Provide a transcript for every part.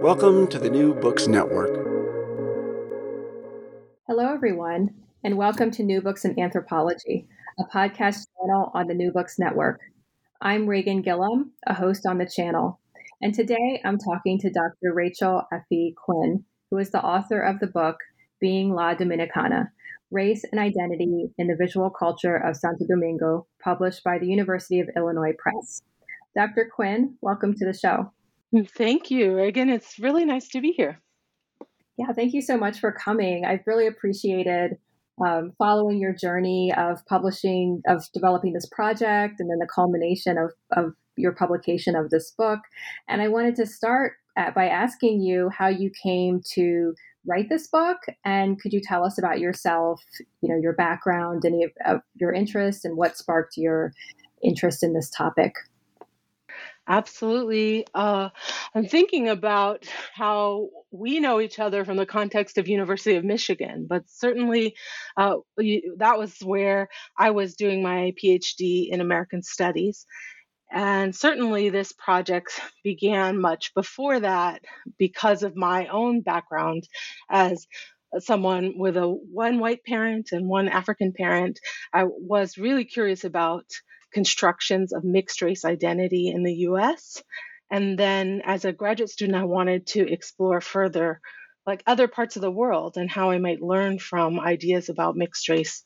Welcome to the New Books Network. Hello, everyone, and welcome to New Books in Anthropology, a podcast channel on the New Books Network. I'm Reagan Gillum, a host on the channel, and today I'm talking to Dr. Rachel F.E. Quinn, who is the author of the book, Being La Dominicana, Race and Identity in the Visual Culture of Santo Domingo, published by the University of Illinois Press. Dr. Quinn, welcome to the show. Thank you, Reagan. It's really nice to be here. Yeah, thank you so much for coming. I've really appreciated following your journey of publishing, of developing this project, and then the culmination of your publication of this book. And I wanted to start by asking you how you came to write this book, and could you tell us about yourself, you know, your background, any of your interests, and what sparked your interest in this topic? Absolutely. I'm thinking about how we know each other from the context of University of Michigan, but certainly that was where I was doing my PhD in American Studies. And certainly this project began much before that because of my own background as someone with one white parent and one African parent. I was really curious about constructions of mixed race identity in the U.S. And then as a graduate student, I wanted to explore further like other parts of the world and how I might learn from ideas about mixed race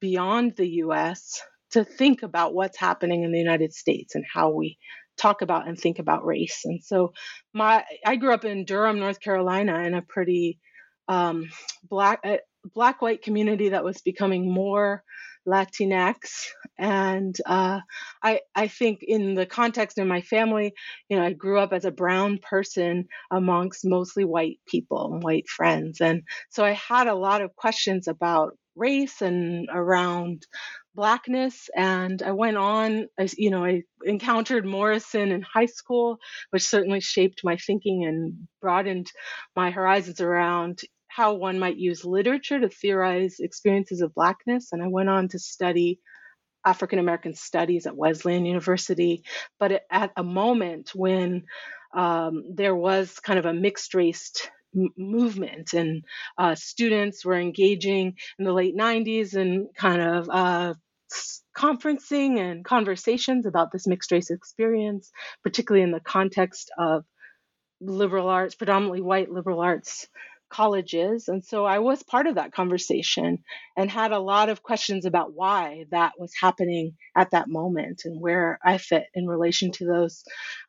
beyond the U.S. to think about what's happening in the United States and how we talk about and think about race. And so I grew up in Durham, North Carolina, in a pretty black-white community that was becoming more Latinx. And I think in the context of my family, you know, I grew up as a brown person amongst mostly white people and white friends. And so I had a lot of questions about race and around Blackness. And I went on, I encountered Morrison in high school, which certainly shaped my thinking and broadened my horizons around how one might use literature to theorize experiences of Blackness. And I went on to study African American Studies at Wesleyan University, but at a moment when there was kind of a mixed race movement and students were engaging in the late 90s in kind of conferencing and conversations about this mixed race experience, particularly in the context of liberal arts, predominantly white liberal arts colleges. And so I was part of that conversation and had a lot of questions about why that was happening at that moment and where I fit in relation to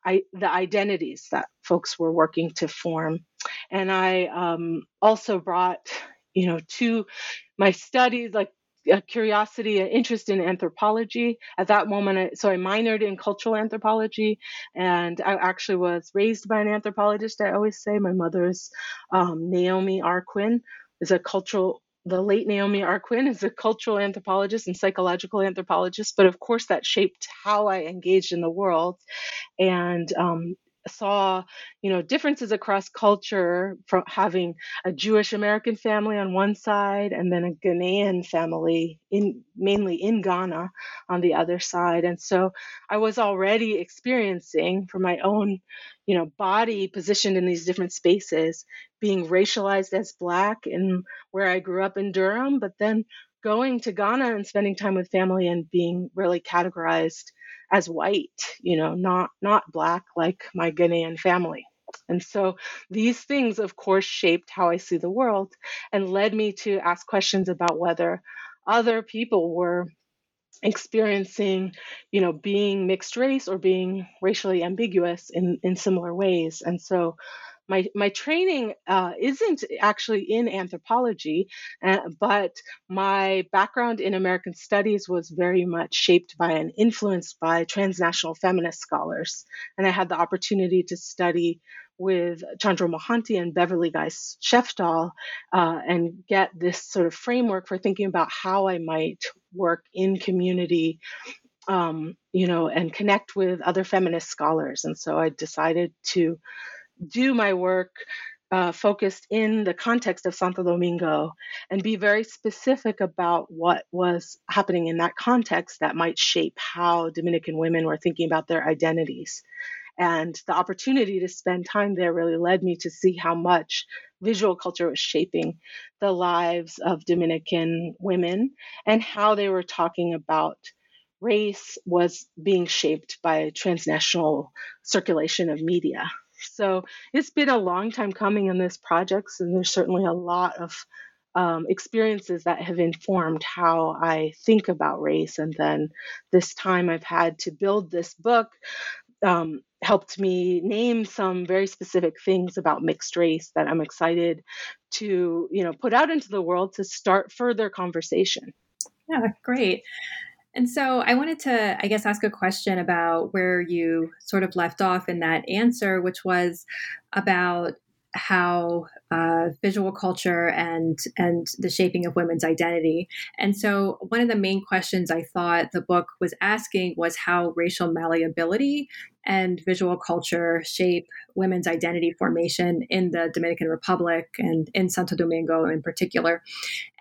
the identities that folks were working to form. And I also brought, to my studies, like a curiosity, an interest in anthropology at that moment. So I minored in cultural anthropology, and I actually was raised by an anthropologist. I always say my mother's Naomi R. Quinn is the late Naomi R. Quinn is a cultural anthropologist and psychological anthropologist. But of course, that shaped how I engaged in the world, and saw, differences across culture from having a Jewish American family on one side and then a Ghanaian family mainly in Ghana on the other side. And so I was already experiencing from my own, body positioned in these different spaces, being racialized as Black in where I grew up in Durham, but then going to Ghana and spending time with family and being really categorized as white, not Black like my Ghanaian family. And so these things, of course, shaped how I see the world and led me to ask questions about whether other people were experiencing, being mixed race or being racially ambiguous in similar ways. And so my training isn't actually in anthropology, but my background in American Studies was very much shaped by and influenced by transnational feminist scholars. And I had the opportunity to study with Chandra Mohanty and Beverly Guy-Sheftall and get this sort of framework for thinking about how I might work in community and connect with other feminist scholars. And so I decided to do my work focused in the context of Santo Domingo and be very specific about what was happening in that context that might shape how Dominican women were thinking about their identities. And the opportunity to spend time there really led me to see how much visual culture was shaping the lives of Dominican women and how they were talking about race was being shaped by transnational circulation of media. So it's been a long time coming in this project, and there's certainly a lot of experiences that have informed how I think about race. And then this time I've had to build this book helped me name some very specific things about mixed race that I'm excited to, put out into the world to start further conversation. Yeah, great. And so I wanted to, ask a question about where you sort of left off in that answer, which was about how visual culture and the shaping of women's identity. And so one of the main questions I thought the book was asking was how racial malleability and visual culture shape women's identity formation in the Dominican Republic and in Santo Domingo in particular.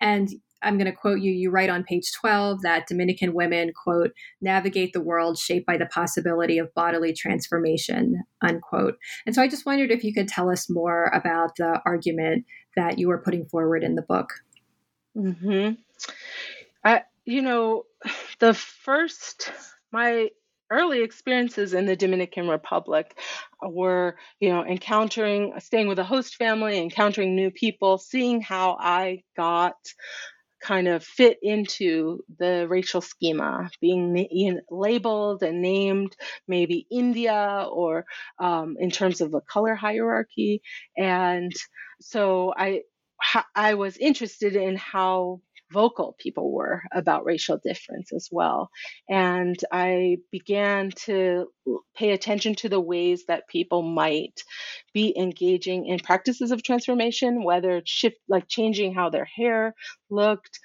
And I'm going to quote you. You write on page 12 that Dominican women, quote, navigate the world shaped by the possibility of bodily transformation, unquote. And so I just wondered if you could tell us more about the argument that you were putting forward in the book. Mm-hmm. My early experiences in the Dominican Republic were, staying with a host family, encountering new people, seeing how I got kind of fit into the racial schema, being labeled and named, maybe India or in terms of a color hierarchy. And so I was interested in how vocal people were about racial difference as well. And I began to pay attention to the ways that people might be engaging in practices of transformation, whether it's changing how their hair looked,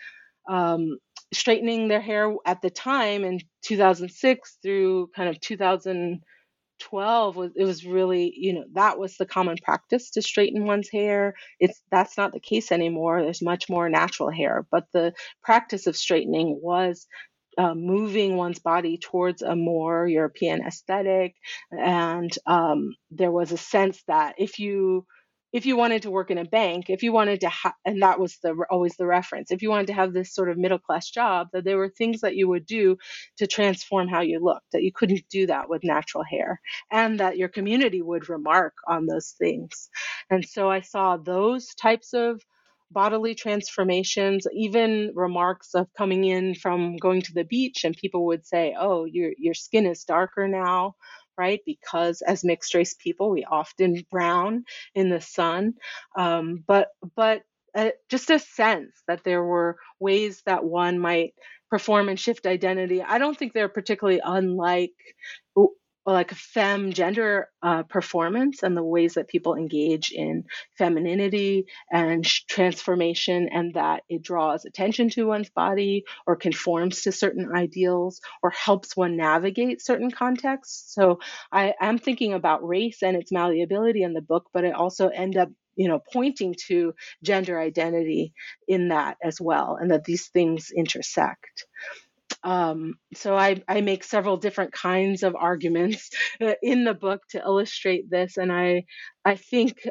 straightening their hair at the time in 2006 through kind of 2012 was really, that was the common practice to straighten one's hair. That's not the case anymore. There's much more natural hair, but the practice of straightening was moving one's body towards a more European aesthetic. And there was a sense that if you wanted to work in a bank, and that was always the reference, if you wanted to have this sort of middle-class job, that there were things that you would do to transform how you looked, that you couldn't do that with natural hair, and that your community would remark on those things. And so I saw those types of bodily transformations, even remarks of coming in from going to the beach, and people would say, oh, your skin is darker now, right? Because as mixed race people, we often brown in the sun. But just a sense that there were ways that one might perform and shift identity. I don't think they're particularly unlike like femme gender performance and the ways that people engage in femininity and transformation, and that it draws attention to one's body or conforms to certain ideals or helps one navigate certain contexts. So I am thinking about race and its malleability in the book, but I also end up pointing to gender identity in that as well, and that these things intersect. So I make several different kinds of arguments in the book to illustrate this. And I think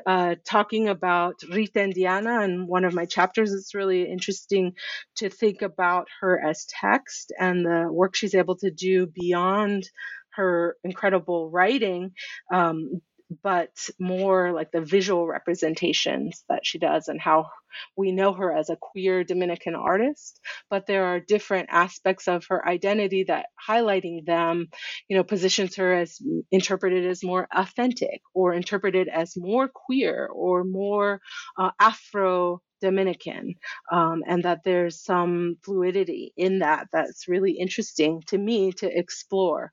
talking about Rita Indiana in one of my chapters, it's really interesting to think about her as text and the work she's able to do beyond her incredible writing, but more like the visual representations that she does and how we know her as a queer Dominican artist, but there are different aspects of her identity that highlighting them, positions her as interpreted as more authentic or interpreted as more queer or more Afro-Dominican, and that there's some fluidity in that that's really interesting to me to explore.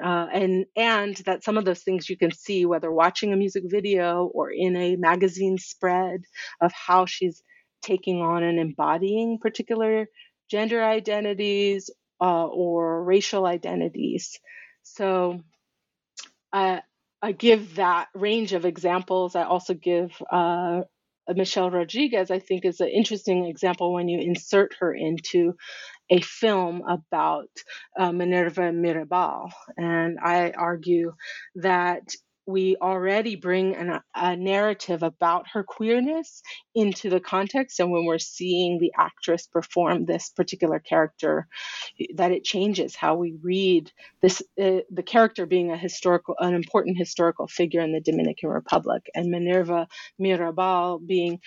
And that some of those things you can see, whether watching a music video or in a magazine spread, of how she's taking on and embodying particular gender identities or racial identities. So I give that range of examples. I also give Michelle Rodriguez, I think, is an interesting example when you insert her into a film about Minerva Mirabal. And I argue that we already bring a narrative about her queerness into the context. And when we're seeing the actress perform this particular character, that it changes how we read this, the character being an important historical figure in the Dominican Republic, and Minerva Mirabal being,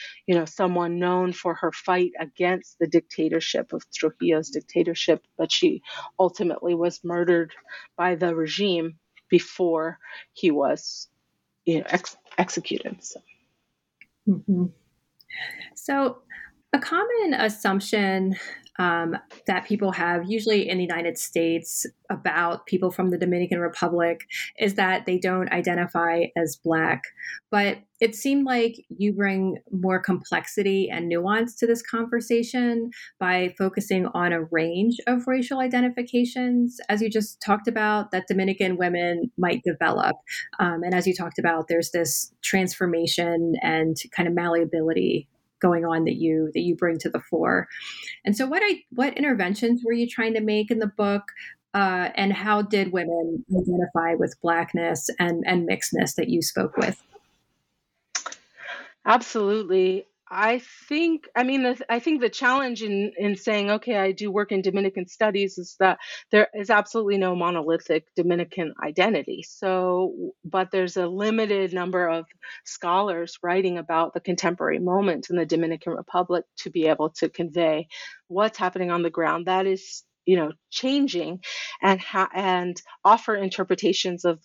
someone known for her fight against the dictatorship of Trujillo's dictatorship, but she ultimately was murdered by the regime before he was executed. So. Mm-hmm. So a common assumption that people have, usually in the United States, about people from the Dominican Republic is that they don't identify as Black. But it seemed like you bring more complexity and nuance to this conversation by focusing on a range of racial identifications, as you just talked about, that Dominican women might develop. And as you talked about, there's this transformation and kind of malleability going on that you bring to the fore. And so what interventions were you trying to make in the book, and how did women identify with Blackness and mixedness that you spoke with? Absolutely. I think the challenge in saying, okay, I do work in Dominican studies, is that there is absolutely no monolithic Dominican identity. So, but there's a limited number of scholars writing about the contemporary moment in the Dominican Republic to be able to convey what's happening on the ground that is, changing, and offer interpretations of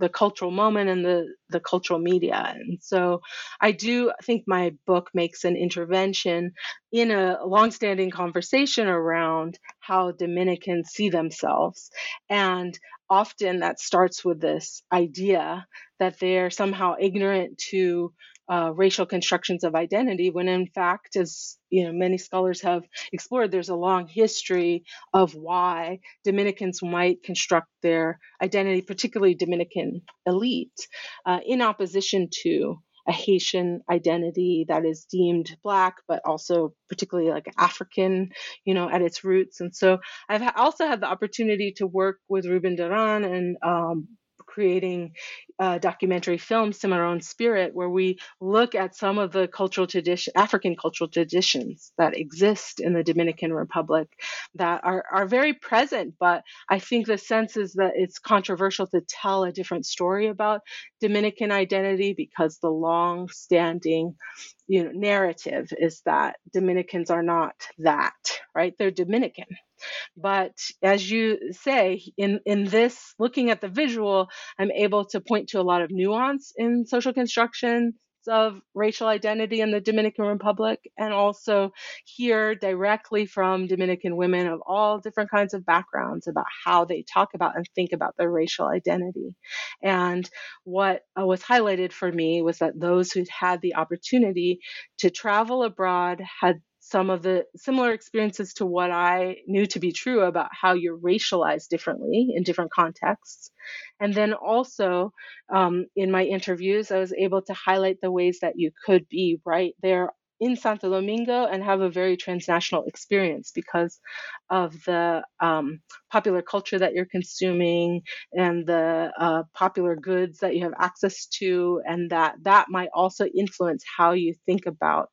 the cultural moment and the cultural media. And so I think my book makes an intervention in a longstanding conversation around how Dominicans see themselves. And often that starts with this idea that they're somehow ignorant to racial constructions of identity, when in fact, as many scholars have explored, there's a long history of why Dominicans might construct their identity, particularly Dominican elite, in opposition to a Haitian identity that is deemed Black, but also particularly like African, at its roots. And so I've also had the opportunity to work with Ruben Duran and creating a documentary film, Cimarron Spirit, where we look at some of the African cultural traditions that exist in the Dominican Republic that are very present. But I think the sense is that it's controversial to tell a different story about Dominican identity because the long-standing narrative is that Dominicans are not that, right? They're Dominican. But as you say, in this, looking at the visual, I'm able to point to a lot of nuance in social constructions of racial identity in the Dominican Republic, and also hear directly from Dominican women of all different kinds of backgrounds about how they talk about and think about their racial identity. And what was highlighted for me was that those who'd had the opportunity to travel abroad had some of the similar experiences to what I knew to be true about how you're racialized differently in different contexts. And then also in my interviews, I was able to highlight the ways that you could be right there in Santo Domingo and have a very transnational experience because of the popular culture that you're consuming and the popular goods that you have access to, and that might also influence how you think about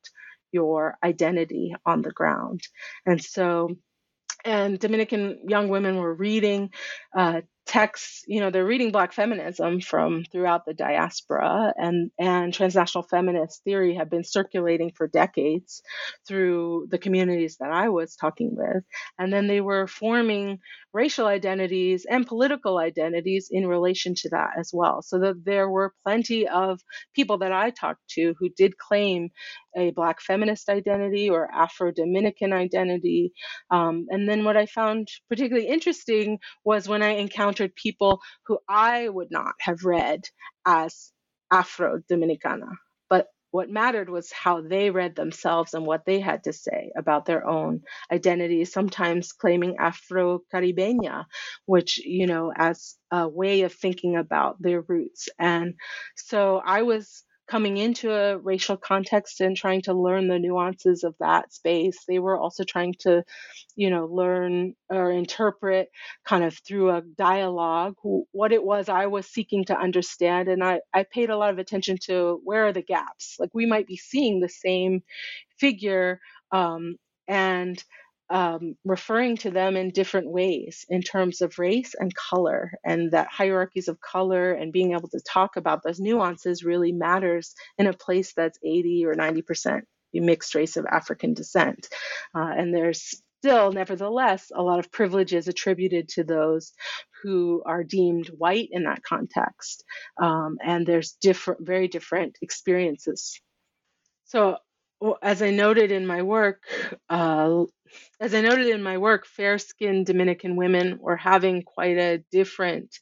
your identity on the ground. And so, and Dominican young women were reading texts, they're reading Black feminism from throughout the diaspora, and transnational feminist theory had been circulating for decades through the communities that I was talking with. And then they were forming racial identities and political identities in relation to that as well. So that there were plenty of people that I talked to who did claim a Black feminist identity or Afro-Dominican identity. And then what I found particularly interesting was when I encountered people who I would not have read as Afro-Dominicana. But what mattered was how they read themselves and what they had to say about their own identity, sometimes claiming Afro-Caribeña, which, as a way of thinking about their roots. And so I was coming into a racial context and trying to learn the nuances of that space. They were also trying to, learn or interpret kind of through a dialogue what it was I was seeking to understand. And I paid a lot of attention to where are the gaps? Like we might be seeing the same figure and referring to them in different ways in terms of race and color, and that hierarchies of color and being able to talk about those nuances really matters in a place that's 80 or 90% mixed race of African descent. And there's still, nevertheless, a lot of privileges attributed to those who are deemed white in that context. And there's very different experiences. So As I noted in my work, fair-skinned Dominican women were having quite a different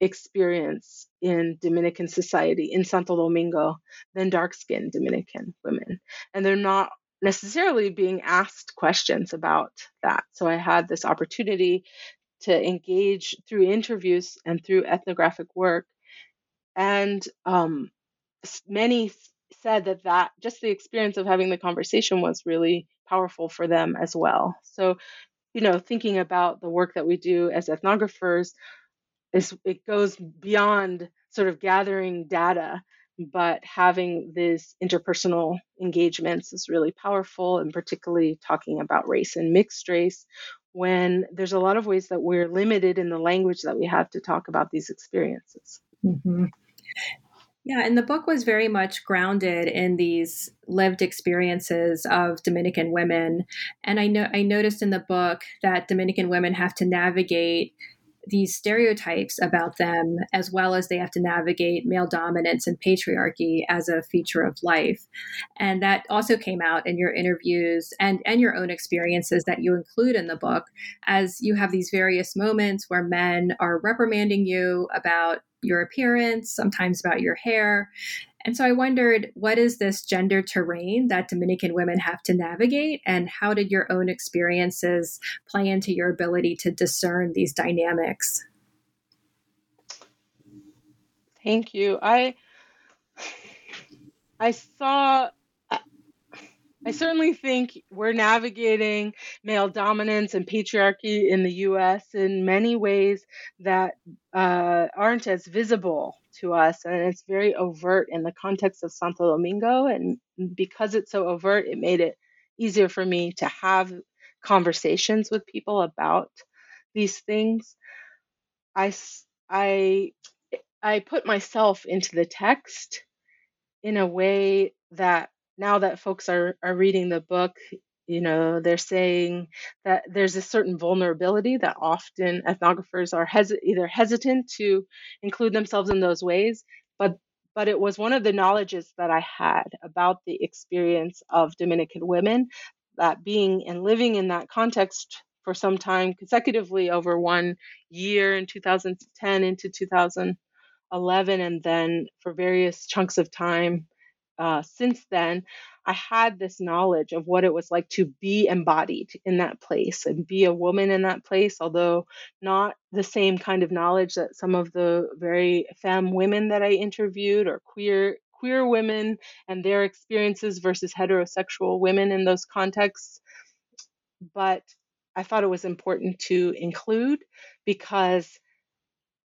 experience in Dominican society in Santo Domingo than dark-skinned Dominican women. And they're not necessarily being asked questions about that. So I had this opportunity to engage through interviews and through ethnographic work. And many said that just the experience of having the conversation was really powerful for them as well. So, thinking about the work that we do as ethnographers, it goes beyond sort of gathering data, but having these interpersonal engagements is really powerful, and particularly talking about race and mixed race when there's a lot of ways that we're limited in the language that we have to talk about these experiences. Mm-hmm. Yeah, and the book was very much grounded in these lived experiences of Dominican women. And I noticed in the book that Dominican women have to navigate these stereotypes about them, as well as they have to navigate male dominance and patriarchy as a feature of life. And that also came out in your interviews and your own experiences that you include in the book, as you have these various moments where men are reprimanding you about your appearance, sometimes about your hair. And so I wondered, what is this gender terrain that Dominican women have to navigate? And how did your own experiences play into your ability to discern these dynamics? Thank you. I certainly think we're navigating male dominance and patriarchy in the U.S. in many ways that aren't as visible to us. And it's very overt in the context of Santo Domingo. And because it's so overt, it made it easier for me to have conversations with people about these things. I put myself into the text in a way that now that folks are reading the book, they're saying that there's a certain vulnerability that often ethnographers are either hesitant to include themselves in those ways, but it was one of the knowledges that I had about the experience of Dominican women, that being and living in that context for some time consecutively over 1 year in 2010 into 2011, and then for various chunks of time since then, I had this knowledge of what it was like to be embodied in that place and be a woman in that place, although not the same kind of knowledge that some of the very femme women that I interviewed, or queer women and their experiences versus heterosexual women in those contexts. But I thought it was important to include, because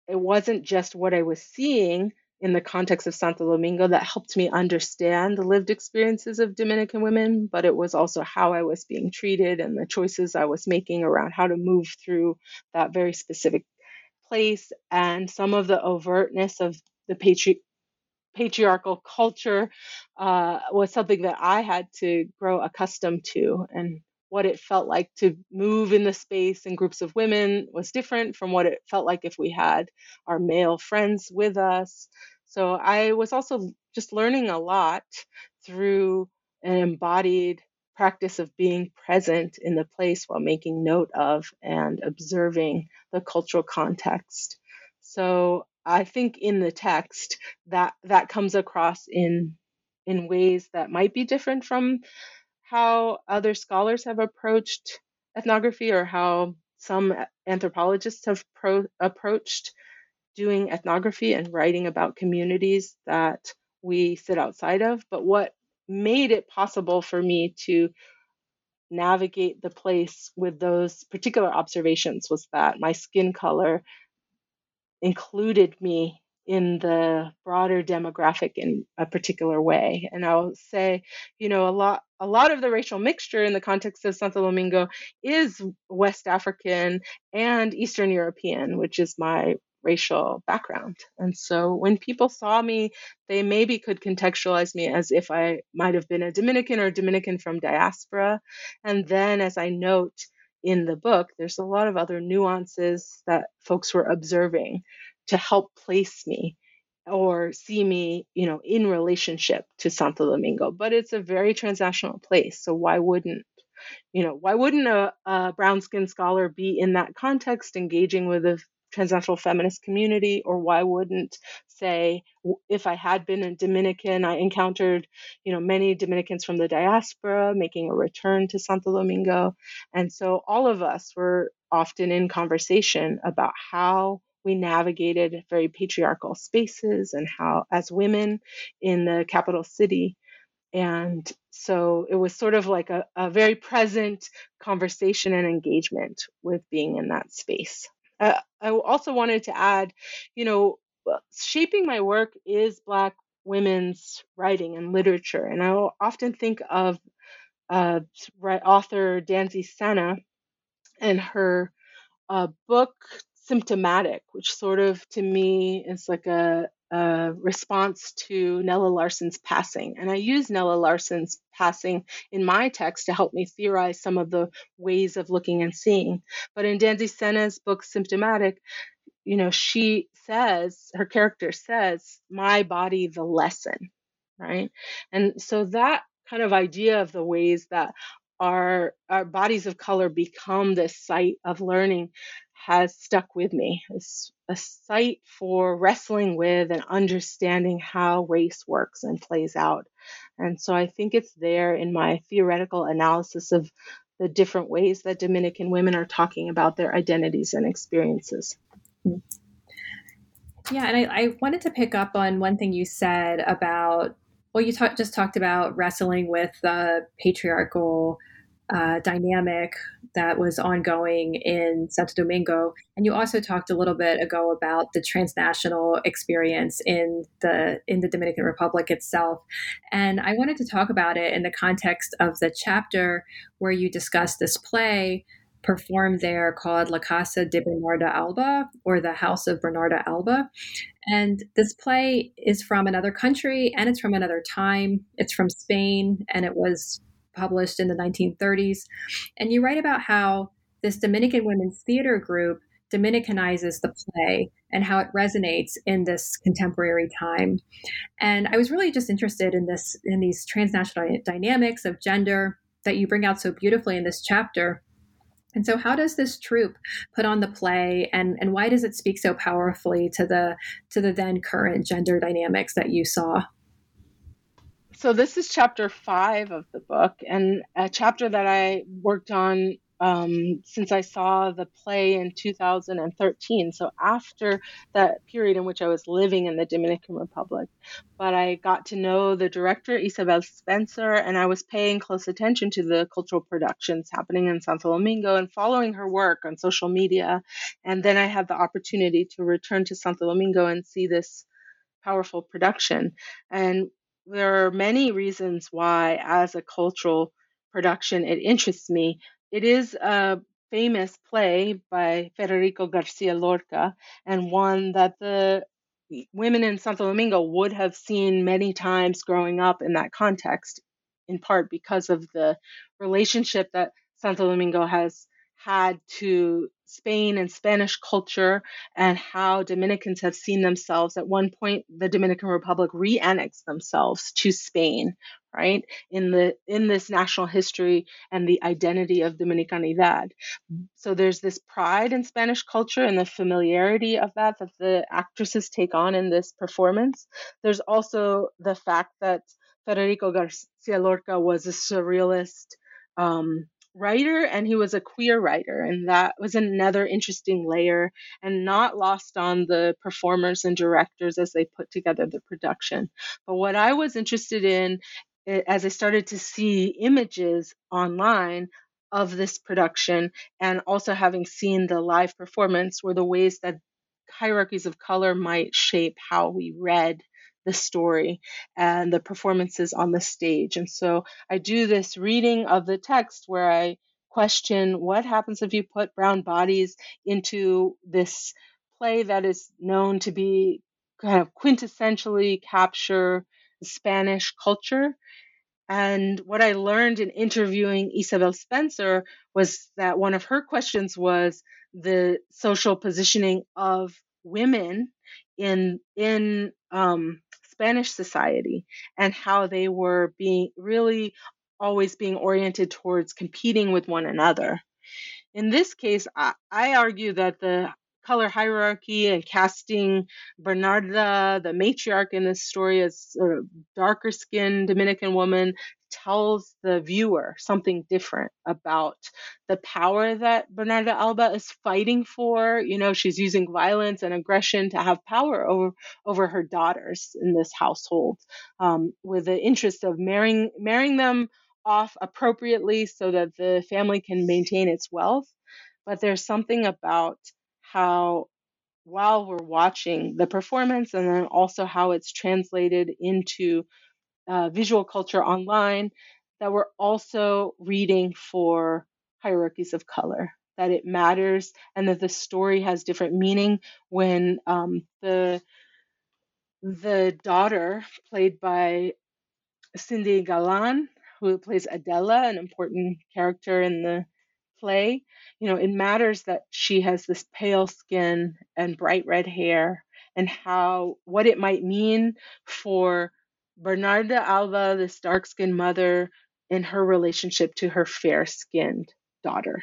it wasn't just what I was seeing in the context of Santo Domingo that helped me understand the lived experiences of Dominican women, but it was also how I was being treated and the choices I was making around how to move through that very specific place, and some of the overtness of the patriarchal culture was something that I had to grow accustomed to, and what it felt like to move in the space in groups of women was different from what it felt like if we had our male friends with us. So I was also just learning a lot through an embodied practice of being present in the place while making note of and observing the cultural context. So I think in the text that comes across in ways that might be different from how other scholars have approached ethnography, or how some anthropologists have approached doing ethnography and writing about communities that we sit outside of, but what made it possible for me to navigate the place with those particular observations was that my skin color included me in the broader demographic in a particular way. And I'll say, you know, a lot of the racial mixture in the context of Santo Domingo is West African and Eastern European, which is my racial background. And so when people saw me, they maybe could contextualize me as if I might have been a Dominican or Dominican from diaspora. And then, as I note in the book, there's a lot of other nuances that folks were observing to help place me or see me, you know, in relationship to Santo Domingo. But it's a very transnational place. So why wouldn't a brown-skinned scholar be in that context engaging with a transnational feminist community? Or why wouldn't, say, if I had been a Dominican, I encountered, you know, many Dominicans from the diaspora making a return to Santo Domingo. And so all of us were often in conversation about how we navigated very patriarchal spaces and how, as women in the capital city. And so it was sort of like a very present conversation and engagement with being in that space. I also wanted to add, you know, shaping my work is Black women's writing and literature. And I often think of author Danzy Senna and her book, Symptomatic, which sort of, to me, is like a response to Nella Larson's passing. And I use Nella Larson's passing in my text to help me theorize some of the ways of looking and seeing. But in Danzy Senna's book, Symptomatic, you know, she says, her character says, "My body, the lesson," right? And so that kind of idea of the ways that our bodies of color become this site of learning has stuck with me. It's a site for wrestling with and understanding how race works and plays out. And so I think it's there in my theoretical analysis of the different ways that Dominican women are talking about their identities and experiences. Yeah, and I wanted to pick up on one thing you said about, well, you just talked about wrestling with the patriarchal dynamic that was ongoing in Santo Domingo. And you also talked a little bit ago about the transnational experience in the Dominican Republic itself. And I wanted to talk about it in the context of the chapter where you discussed this play performed there called La Casa de Bernarda Alba, or the House of Bernarda Alba. And this play is from another country and it's from another time. It's from Spain and it was published in the 1930s. And you write about how this Dominican women's theater group Dominicanizes the play and how it resonates in this contemporary time. And I was really just interested in these transnational dynamics of gender that you bring out so beautifully in this chapter. And so how does this troupe put on the play and why does it speak so powerfully to the then current gender dynamics that you saw? So this is chapter 5 of the book, and a chapter that I worked on since I saw the play in 2013. So after that period in which I was living in the Dominican Republic. But I got to know the director, Isabel Spencer, and I was paying close attention to the cultural productions happening in Santo Domingo and following her work on social media. And then I had the opportunity to return to Santo Domingo and see this powerful production. And there are many reasons why, as a cultural production, it interests me. It is a famous play by Federico García Lorca, and one that the women in Santo Domingo would have seen many times growing up in that context, in part because of the relationship that Santo Domingo has had to Spain and Spanish culture, and how Dominicans have seen themselves. At one point, the Dominican Republic re-annexed themselves to Spain, right? In this national history and the identity of Dominicanidad. So there's this pride in Spanish culture and the familiarity of that the actresses take on in this performance. There's also the fact that Federico García Lorca was a surrealist writer, and he was a queer writer. And that was another interesting layer and not lost on the performers and directors as they put together the production. But what I was interested in, as I started to see images online of this production and also having seen the live performance, were the ways that hierarchies of color might shape how we read the story and the performances on the stage. And so I do this reading of the text where I question what happens if you put brown bodies into this play that is known to be kind of quintessentially capture Spanish culture. And what I learned in interviewing Isabel Spencer was that one of her questions was the social positioning of women in Spanish society and how they were being really always being oriented towards competing with one another. In this case, I argue that the color hierarchy and casting Bernarda, the matriarch in this story, as a darker skinned Dominican woman, tells the viewer something different about the power that Bernarda Alba is fighting for. You know, she's using violence and aggression to have power over her daughters in this household, with the interest of marrying them off appropriately so that the family can maintain its wealth. But there's something about how, while we're watching the performance, and then also how it's translated into visual culture online, that we're also reading for hierarchies of color, that it matters and that the story has different meaning when the daughter, played by Cindy Galan, who plays Adela, an important character in the play, you know, it matters that she has this pale skin and bright red hair, and how, what it might mean for Bernarda Alba, this dark-skinned mother, in her relationship to her fair-skinned daughter.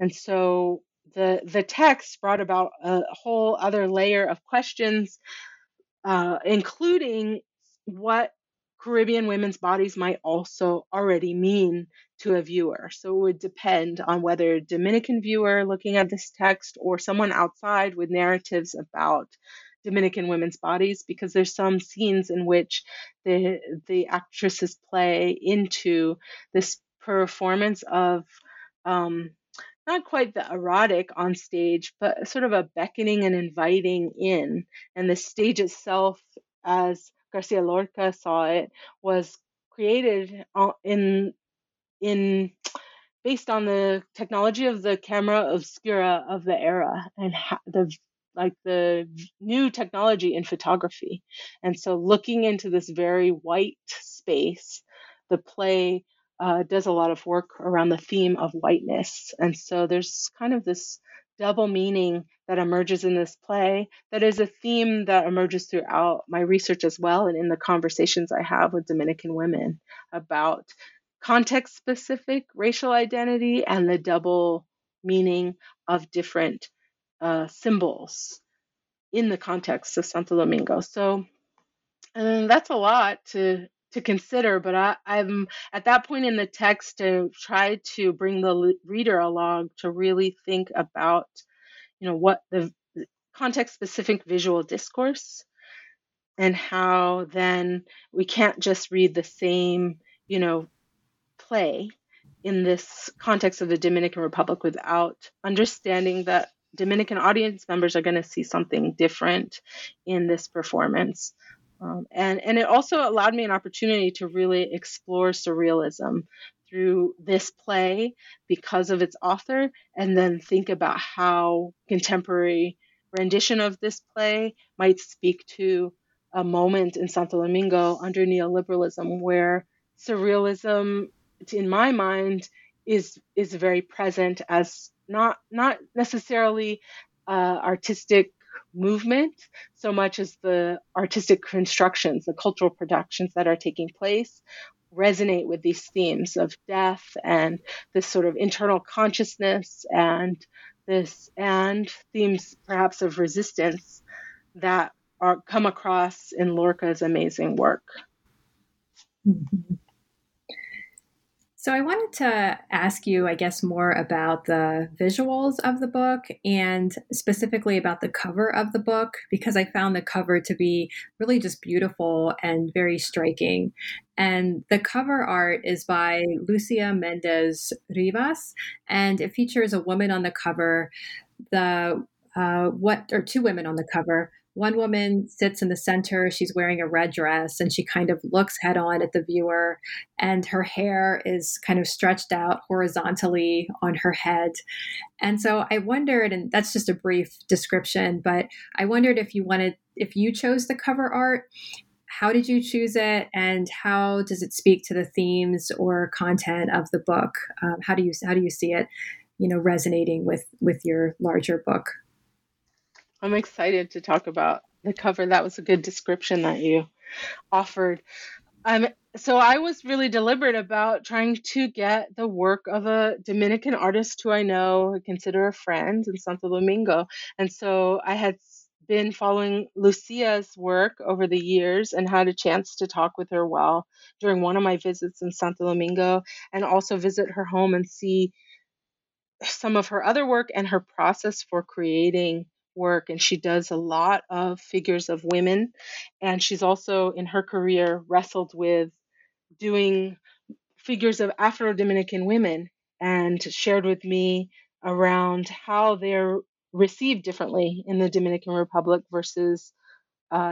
And so the text brought about a whole other layer of questions, including what Caribbean women's bodies might also already mean to a viewer. So it would depend on whether a Dominican viewer looking at this text or someone outside with narratives about Dominican women's bodies, because there's some scenes in which the actresses play into this performance of not quite the erotic on stage, but sort of a beckoning and inviting in. And the stage itself, as Garcia Lorca saw it, was created in based on the technology of the camera obscura of the era, and the new technology in photography. And so looking into this very white space, the play does a lot of work around the theme of whiteness. And so there's kind of this double meaning that emerges in this play that is a theme that emerges throughout my research as well, and in the conversations I have with Dominican women about context-specific racial identity and the double meaning of different symbols in the context of Santo Domingo. So, and that's a lot to consider, but I'm at that point in the text to try to bring the reader along to really think about, you know, what the context-specific visual discourse, and how then we can't just read the same, you know, play in this context of the Dominican Republic without understanding that Dominican audience members are going to see something different in this performance. And it also allowed me an opportunity to really explore surrealism through this play because of its author, and then think about how contemporary rendition of this play might speak to a moment in Santo Domingo under neoliberalism, where surrealism, in my mind, is very present as not necessarily artistic movement so much as the artistic constructions, the cultural productions that are taking place resonate with these themes of death and this sort of internal consciousness and themes perhaps of resistance that come across in Lorca's amazing work. Mm-hmm. So I wanted to ask you, I guess, more about the visuals of the book and specifically about the cover of the book, because I found the cover to be really just beautiful and very striking. And the cover art is by Lucia Mendez Rivas, and it features a woman on the cover, two women on the cover. One woman sits in the center. She's wearing a red dress and she kind of looks head on at the viewer, and her hair is kind of stretched out horizontally on her head. And so I wondered, and that's just a brief description, but I wondered if you chose the cover art, how did you choose it and how does it speak to the themes or content of the book? How do you see it, resonating with your larger book? I'm excited to talk about the cover. That was a good description that you offered. So I was really deliberate about trying to get the work of a Dominican artist who I know, consider a friend in Santo Domingo. And so I had been following Lucia's work over the years and had a chance to talk with her during one of my visits in Santo Domingo, and also visit her home and see some of her other work and her process for creating work. And she does a lot of figures of women. And she's also in her career wrestled with doing figures of Afro-Dominican women, and shared with me around how they're received differently in the Dominican Republic versus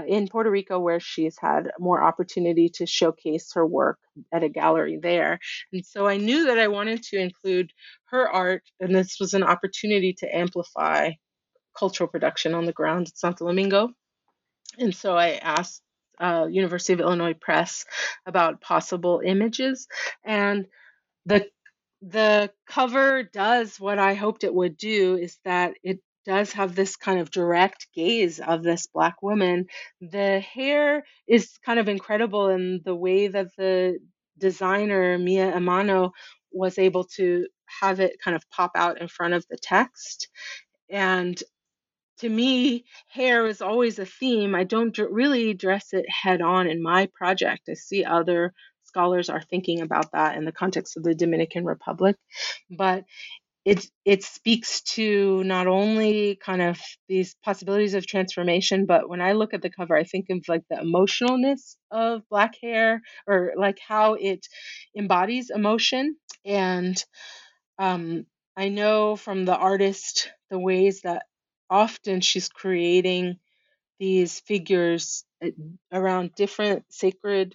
in Puerto Rico, where she's had more opportunity to showcase her work at a gallery there. And so I knew that I wanted to include her art, and this was an opportunity to amplify cultural production on the ground at Santo Domingo. And so I asked University of Illinois Press about possible images, and the cover does what I hoped it would do, is that it does have this kind of direct gaze of this Black woman. The hair is kind of incredible in the way that the designer Mia Amano was able to have it kind of pop out in front of the text. And to me, hair is always a theme. I don't really dress it head on in my project. I see other scholars are thinking about that in the context of the Dominican Republic. But it speaks to not only kind of these possibilities of transformation, but when I look at the cover, I think of like the emotionalness of Black hair, or like how it embodies emotion. And I know from the artist the ways that often she's creating these figures around different sacred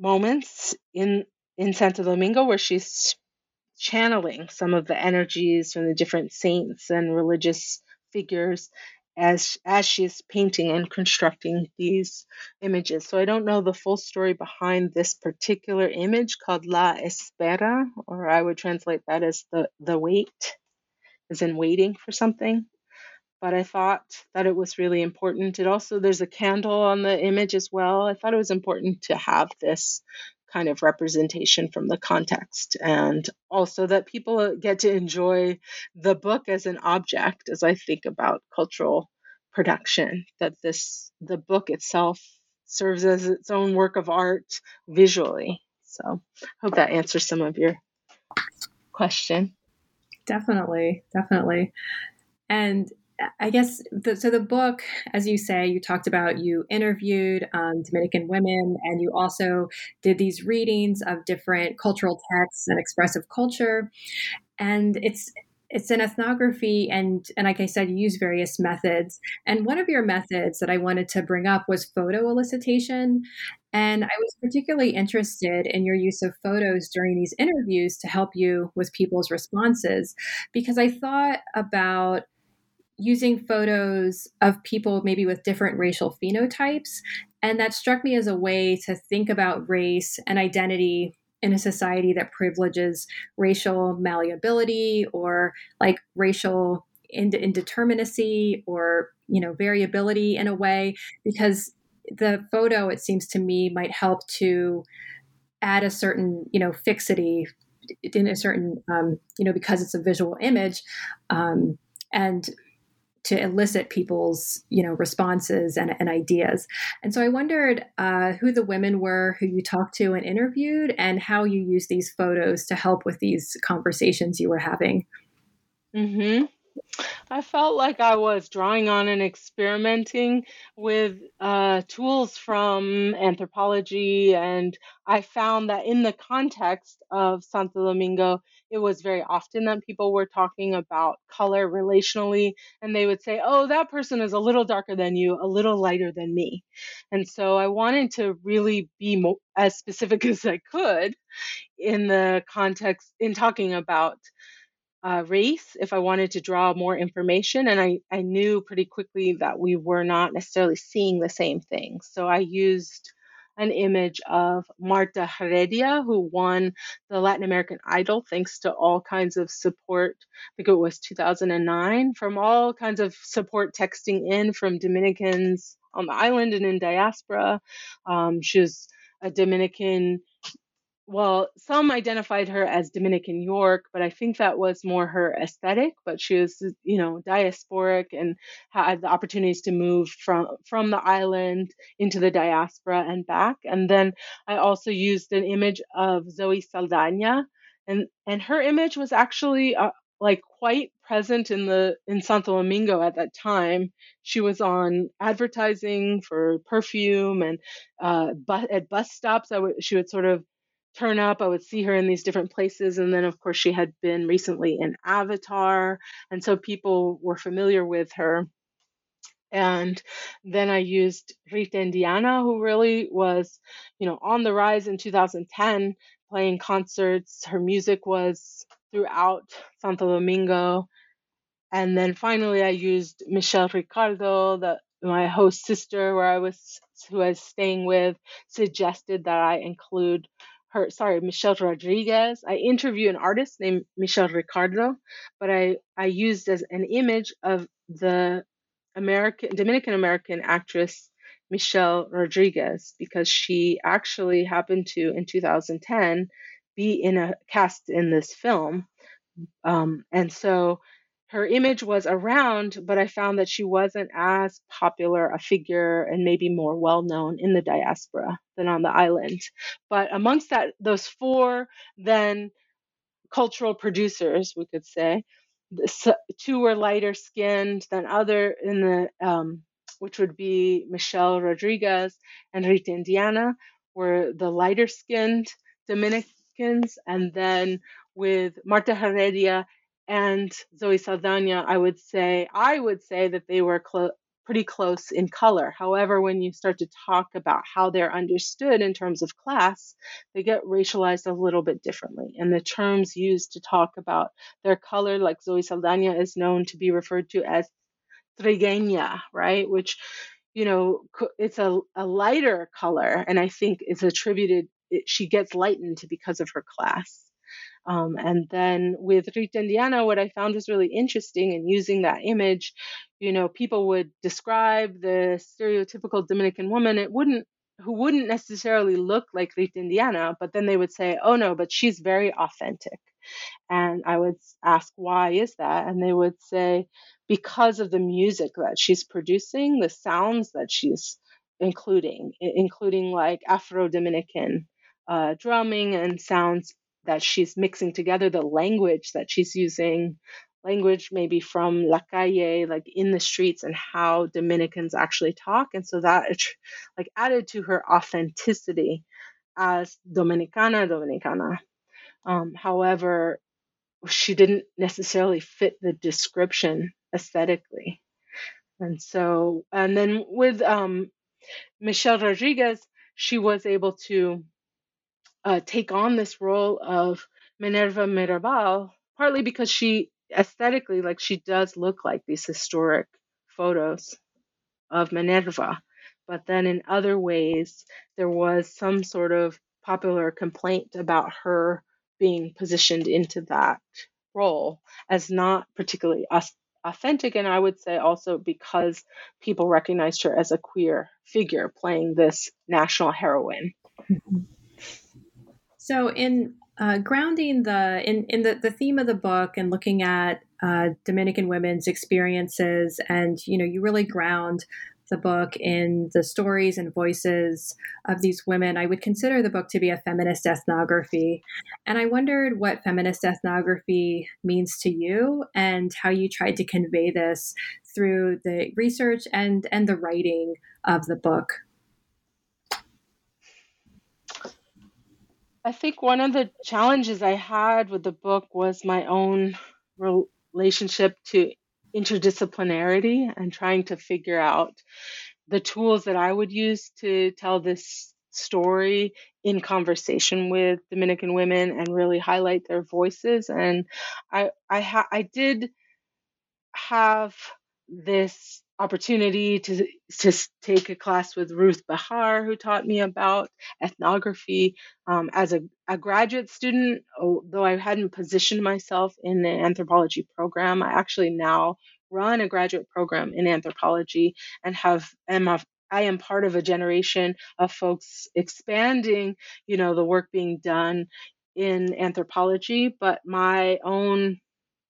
moments in Santo Domingo, where she's channeling some of the energies from the different saints and religious figures as she is painting and constructing these images. So I don't know the full story behind this particular image called La Espera, or I would translate that as the wait, as in waiting for something. But I thought that it was really important. There's a candle on the image as well. I thought it was important to have this kind of representation from the context, and also that people get to enjoy the book as an object. As I think about cultural production, that the book itself serves as its own work of art visually. So I hope that answers some of your question. Definitely. And I guess, so the book, as you say, you talked about, you interviewed Dominican women, and you also did these readings of different cultural texts and expressive culture. And it's an ethnography. And like I said, you use various methods. And one of your methods that I wanted to bring up was photo elicitation. And I was particularly interested in your use of photos during these interviews to help you with people's responses, because I thought about using photos of people maybe with different racial phenotypes. And that struck me as a way to think about race and identity in a society that privileges racial malleability, or like racial indeterminacy, or, variability in a way, because the photo, it seems to me, might help to add a certain, fixity in a certain, because it's a visual image, and to elicit people's, responses and ideas. And so I wondered who the women were who you talked to and interviewed, and how you used these photos to help with these conversations you were having. Mm-hmm. I felt like I was drawing on and experimenting with tools from anthropology, and I found that in the context of Santo Domingo, it was very often that people were talking about color relationally, and they would say, oh, that person is a little darker than you, a little lighter than me. And so I wanted to really be as specific as I could in the context, in talking about race, if I wanted to draw more information. And I knew pretty quickly that we were not necessarily seeing the same thing. So I used an image of Marta Heredia, who won the Latin American Idol, thanks to all kinds of support. I think it was 2009, from all kinds of support texting in from Dominicans on the island and in diaspora. She was a Dominican. Well, some identified her as Dominican York, but I think that was more her aesthetic. But she was, diasporic and had the opportunities to move from the island into the diaspora and back. And then I also used an image of Zoe Saldana, and her image was actually quite present in Santo Domingo at that time. She was on advertising for perfume, and at bus stops, she would sort of turn up. I would see her in these different places. And then, of course, she had been recently in Avatar. And so people were familiar with her. And then I used Rita Indiana, who really was, on the rise in 2010, playing concerts. Her music was throughout Santo Domingo. And then finally, I used Michelle Ricardo, my host sister, who I was staying with, suggested that I include Michelle Rodriguez. I interview an artist named Michelle Ricardo, but I used as an image of the Dominican-American actress Michelle Rodriguez, because she actually happened to, in 2010, be in a cast in this film. And so her image was around, but I found that she wasn't as popular a figure and maybe more well-known in the diaspora than on the island. But amongst those four then cultural producers, we could say, two were lighter skinned than other in the, which would be Michelle Rodriguez and Rita Indiana, were the lighter skinned Dominicans. And then with Marta Heredia and Zoe Saldana, I would say that they were pretty close in color. However, when you start to talk about how they're understood in terms of class, they get racialized a little bit differently. And the terms used to talk about their color, like Zoe Saldana, is known to be referred to as trigueña, right? Which, it's a lighter color, and I think it's attributed, she gets lightened because of her class. And then with Rita Indiana, what I found was really interesting in using that image, people would describe the stereotypical Dominican woman who wouldn't necessarily look like Rita Indiana, but then they would say, oh no, but she's very authentic. And I would ask, why is that? And they would say, because of the music that she's producing, the sounds that she's including like Afro-Dominican drumming and sounds that she's mixing together, the language that she's using, language maybe from la calle, like in the streets, and how Dominicans actually talk. And so that added to her authenticity as Dominicana. However, she didn't necessarily fit the description aesthetically. And then with Michelle Rodriguez, she was able to take on this role of Minerva Mirabal, partly because she aesthetically, she does look like these historic photos of Minerva. But then in other ways, there was some sort of popular complaint about her being positioned into that role as not particularly authentic. And I would say also because people recognized her as a queer figure playing this national heroine. So in grounding the theme of the book and looking at Dominican women's experiences. And, you know, you really ground the book in the stories and voices of these women. I would consider the book to be a feminist ethnography. And I wondered what feminist ethnography means to you and how you tried to convey this through the research and the writing of the book. I think one of the challenges I had with the book was my own relationship to interdisciplinarity and trying to figure out the tools that I would use to tell this story in conversation with Dominican women and really highlight their voices. And I did have this opportunity to take a class with Ruth Behar, who taught me about ethnography as a graduate student. Though I hadn't positioned myself in the anthropology program, I actually now run a graduate program in anthropology and I am part of a generation of folks expanding, you know, the work being done in anthropology. But my own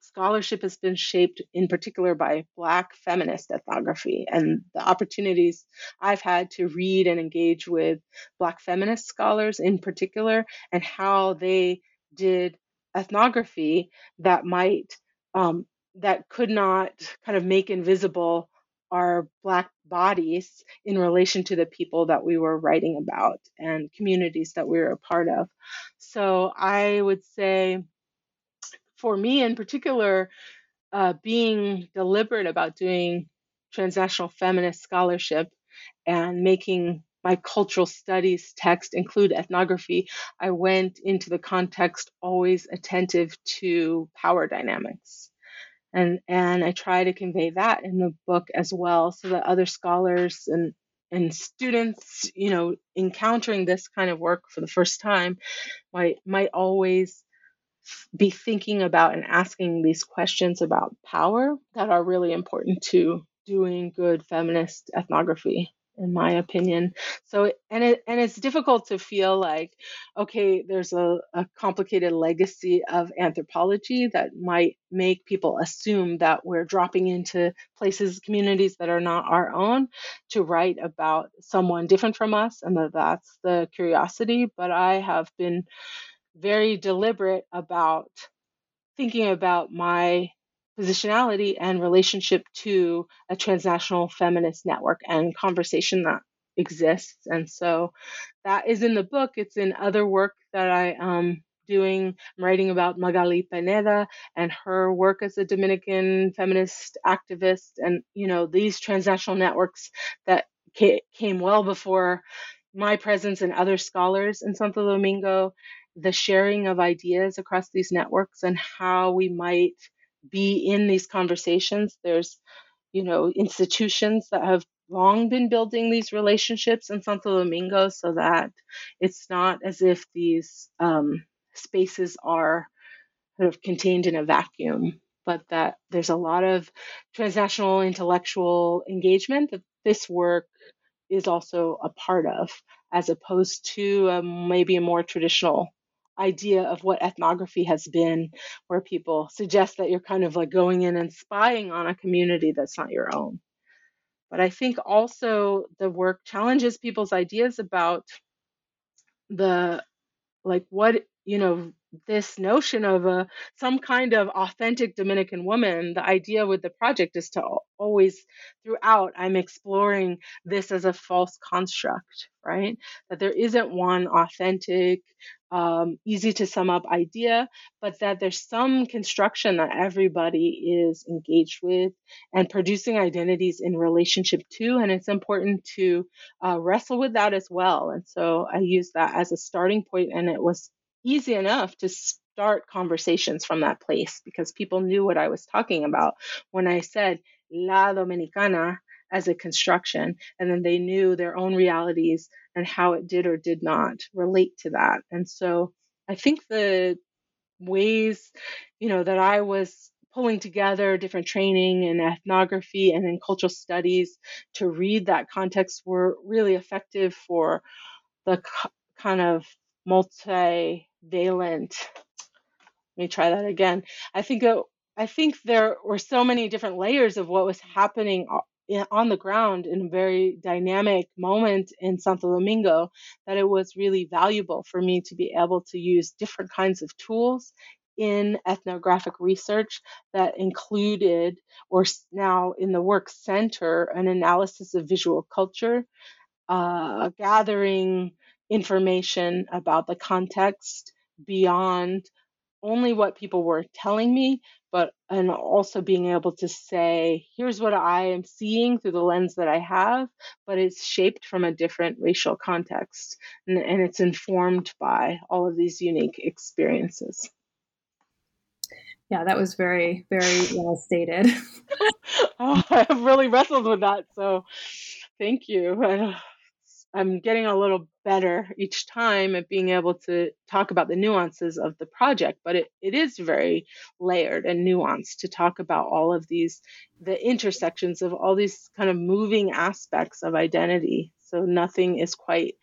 scholarship has been shaped in particular by Black feminist ethnography, and the opportunities I've had to read and engage with Black feminist scholars in particular, and how they did ethnography that might, that could not kind of make invisible our Black bodies in relation to the people that we were writing about and communities that we were a part of. So I would say, for me in particular, being deliberate about doing transnational feminist scholarship and making my cultural studies text include ethnography, I went into the context always attentive to power dynamics. And I try to convey that in the book as well, so that other scholars and students, you know, encountering this kind of work for the first time might always be thinking about and asking these questions about power that are really important to doing good feminist ethnography, in my opinion. So, it's difficult to feel like, okay, there's a complicated legacy of anthropology that might make people assume that we're dropping into places, communities that are not our own to write about someone different from us, and that's the curiosity. But I have been very deliberate about thinking about my positionality and relationship to a transnational feminist network and conversation that exists. And so that is in the book. It's in other work that I am doing. I'm writing about Magaly Pineda and her work as a Dominican feminist activist. And, you know, these transnational networks that came well before my presence and other scholars in Santo Domingo, the sharing of ideas across these networks and how we might be in these conversations. There's, you know, institutions that have long been building these relationships in Santo Domingo, so that it's not as if these spaces are sort of contained in a vacuum, but that there's a lot of transnational intellectual engagement that this work is also a part of, as opposed to maybe a more traditional idea of what ethnography has been, where people suggest that you're kind of like going in and spying on a community that's not your own. But I think also the work challenges people's ideas about this notion of some kind of authentic Dominican woman. The idea with the project is to always, throughout, I'm exploring this as a false construct, right? That there isn't one authentic, easy to sum up idea, but that there's some construction that everybody is engaged with and producing identities in relationship to. And it's important to wrestle with that as well. And so I use that as a starting point, and it was easy enough to start conversations from that place because people knew what I was talking about when I said La Dominicana as a construction, and then they knew their own realities and how it did or did not relate to that. And so I think the ways, you know, that I was pulling together different training in ethnography and in cultural studies to read that context were really effective for the kind of multi valent. Let me try that again. I think there were so many different layers of what was happening on the ground in a very dynamic moment in Santo Domingo that it was really valuable for me to be able to use different kinds of tools in ethnographic research that included, or now in the work center, an analysis of visual culture, gathering information about the context beyond only what people were telling me, but and also being able to say, here's what I am seeing through the lens that I have, but it's shaped from a different racial context, and it's informed by all of these unique experiences. Yeah, that was very, very well stated. Oh, I've really wrestled with that, so thank you. I'm getting a little better each time at being able to talk about the nuances of the project, but it is very layered and nuanced to talk about all of these, the intersections of all these kind of moving aspects of identity. So nothing is quite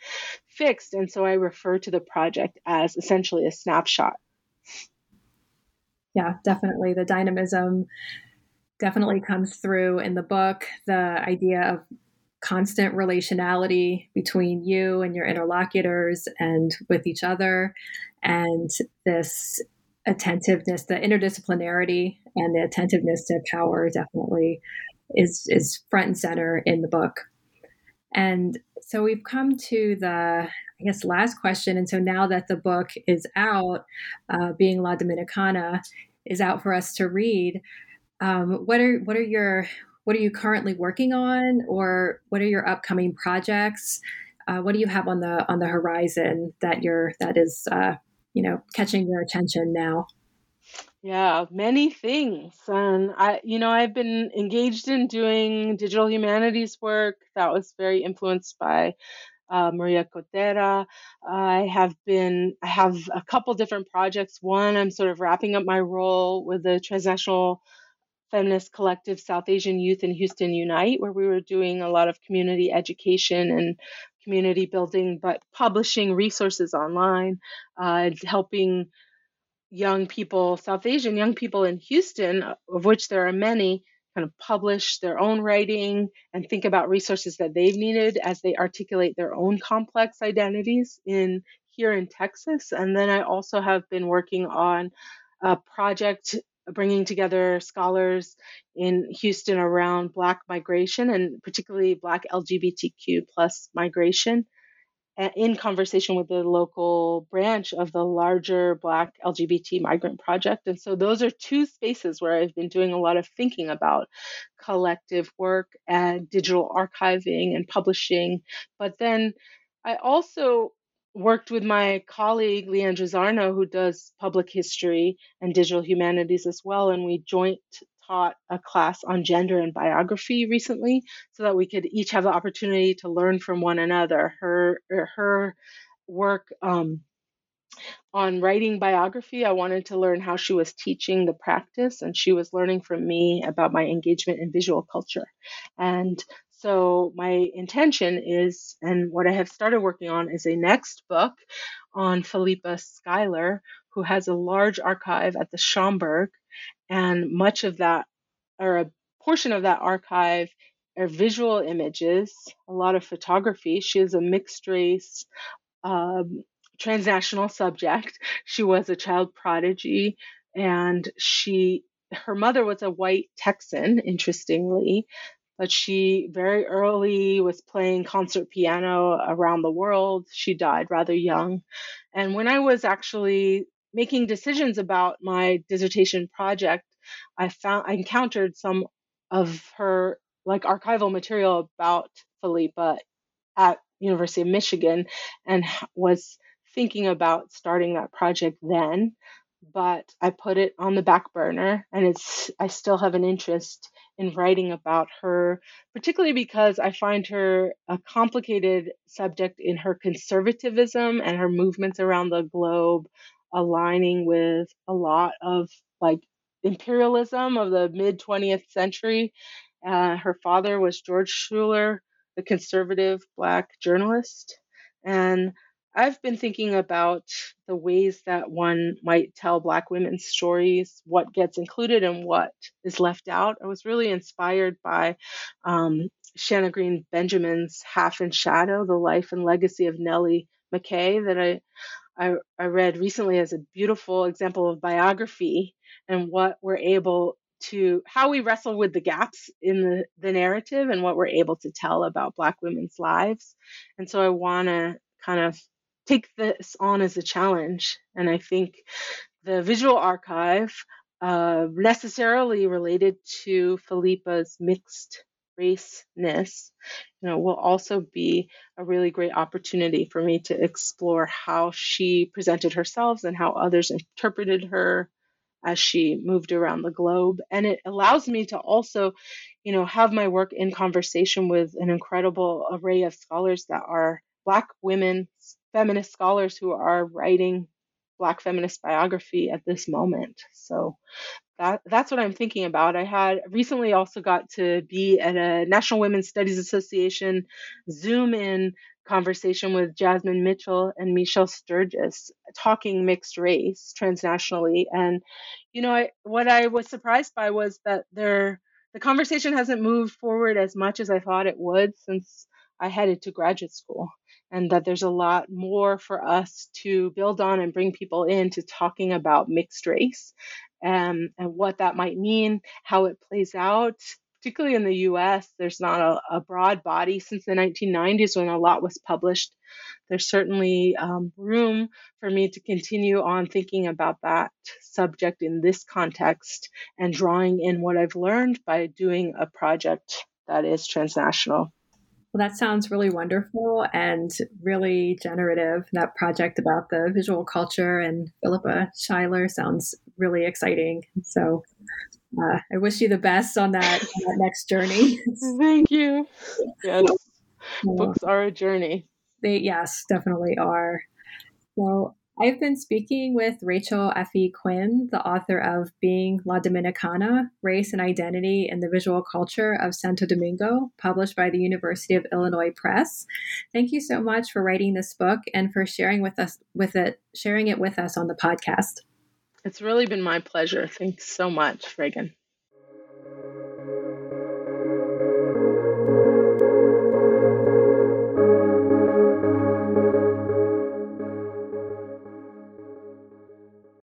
fixed. And so I refer to the project as essentially a snapshot. Yeah, definitely. The dynamism definitely comes through in the book, the idea of constant relationality between you and your interlocutors and with each other, and this attentiveness, the interdisciplinarity and the attentiveness to power definitely is front and center in the book. And so we've come to the, I guess, last question. And so now that the book is out, Being La Dominicana is out for us to read. What are you currently working on, or what are your upcoming projects? What do you have on the horizon that is catching your attention now? Yeah, many things. And I've been engaged in doing digital humanities work that was very influenced by Maria Cotera. I have a couple different projects. One, I'm sort of wrapping up my role with the transnational feminist collective South Asian Youth in Houston Unite, where we were doing a lot of community education and community building, but publishing resources online, helping young people, South Asian young people in Houston, of which there are many, kind of publish their own writing and think about resources that they've needed as they articulate their own complex identities here in Texas. And then I also have been working on a project bringing together scholars in Houston around Black migration, and particularly Black LGBTQ plus migration, in conversation with the local branch of the larger Black LGBT migrant project. And so those are two spaces where I've been doing a lot of thinking about collective work and digital archiving and publishing. But then I also worked with my colleague, Leandra Zarno, who does public history and digital humanities as well. And we joint taught a class on gender and biography recently so that we could each have the opportunity to learn from one another. Her work on writing biography, I wanted to learn how she was teaching the practice, and she was learning from me about my engagement in visual culture. And so my intention is, and what I have started working on, is a next book on Philippa Schuyler, who has a large archive at the Schomburg, and much of that, or a portion of that archive, are visual images, a lot of photography. She is a mixed race, transnational subject. She was a child prodigy, and her mother was a white Texan, interestingly, but she very early was playing concert piano around the world. She died rather young. And when I was actually making decisions about my dissertation project, I encountered some of her archival material about Philippa at University of Michigan, and was thinking about starting that project then. But I put it on the back burner, and I still have an interest in writing about her, particularly because I find her a complicated subject in her conservatism and her movements around the globe, aligning with a lot of imperialism of the mid 20th century. Her father was George Schuyler, the conservative Black journalist, and I've been thinking about the ways that one might tell Black women's stories, what gets included and what is left out. I was really inspired by Shanna Green Benjamin's Half in Shadow, The Life and Legacy of Nellie McKay, that I read recently as a beautiful example of biography and what we're able to, how we wrestle with the gaps in the narrative and what we're able to tell about Black women's lives. And so I want to kind of take this on as a challenge. And I think the visual archive necessarily related to Philippa's mixed raceness, will also be a really great opportunity for me to explore how she presented herself and how others interpreted her as she moved around the globe. And it allows me to also, have my work in conversation with an incredible array of scholars that are Black women, feminist scholars who are writing Black feminist biography at this moment. So that's what I'm thinking about. I had recently also got to be at a National Women's Studies Association Zoom-in conversation with Jasmine Mitchell and Michelle Sturgis talking mixed race transnationally. And, what I was surprised by was that the conversation hasn't moved forward as much as I thought it would since I headed to graduate school, and that there's a lot more for us to build on and bring people into talking about mixed race and what that might mean, how it plays out. Particularly in the U.S., there's not a broad body since the 1990s when a lot was published. There's certainly room for me to continue on thinking about that subject in this context and drawing in what I've learned by doing a project that is transnational. Well, that sounds really wonderful and really generative. That project about the visual culture and Philippa Schuyler sounds really exciting. So I wish you the best on that next journey. Thank you. Yes. Books are a journey. They, yes, definitely are. So I've been speaking with Rachel F.E. Quinn, the author of Being La Dominicana, Race and Identity in the Visual Culture of Santo Domingo, published by the University of Illinois Press. Thank you so much for writing this book and for sharing it with us on the podcast. It's really been my pleasure. Thanks so much, Reagan.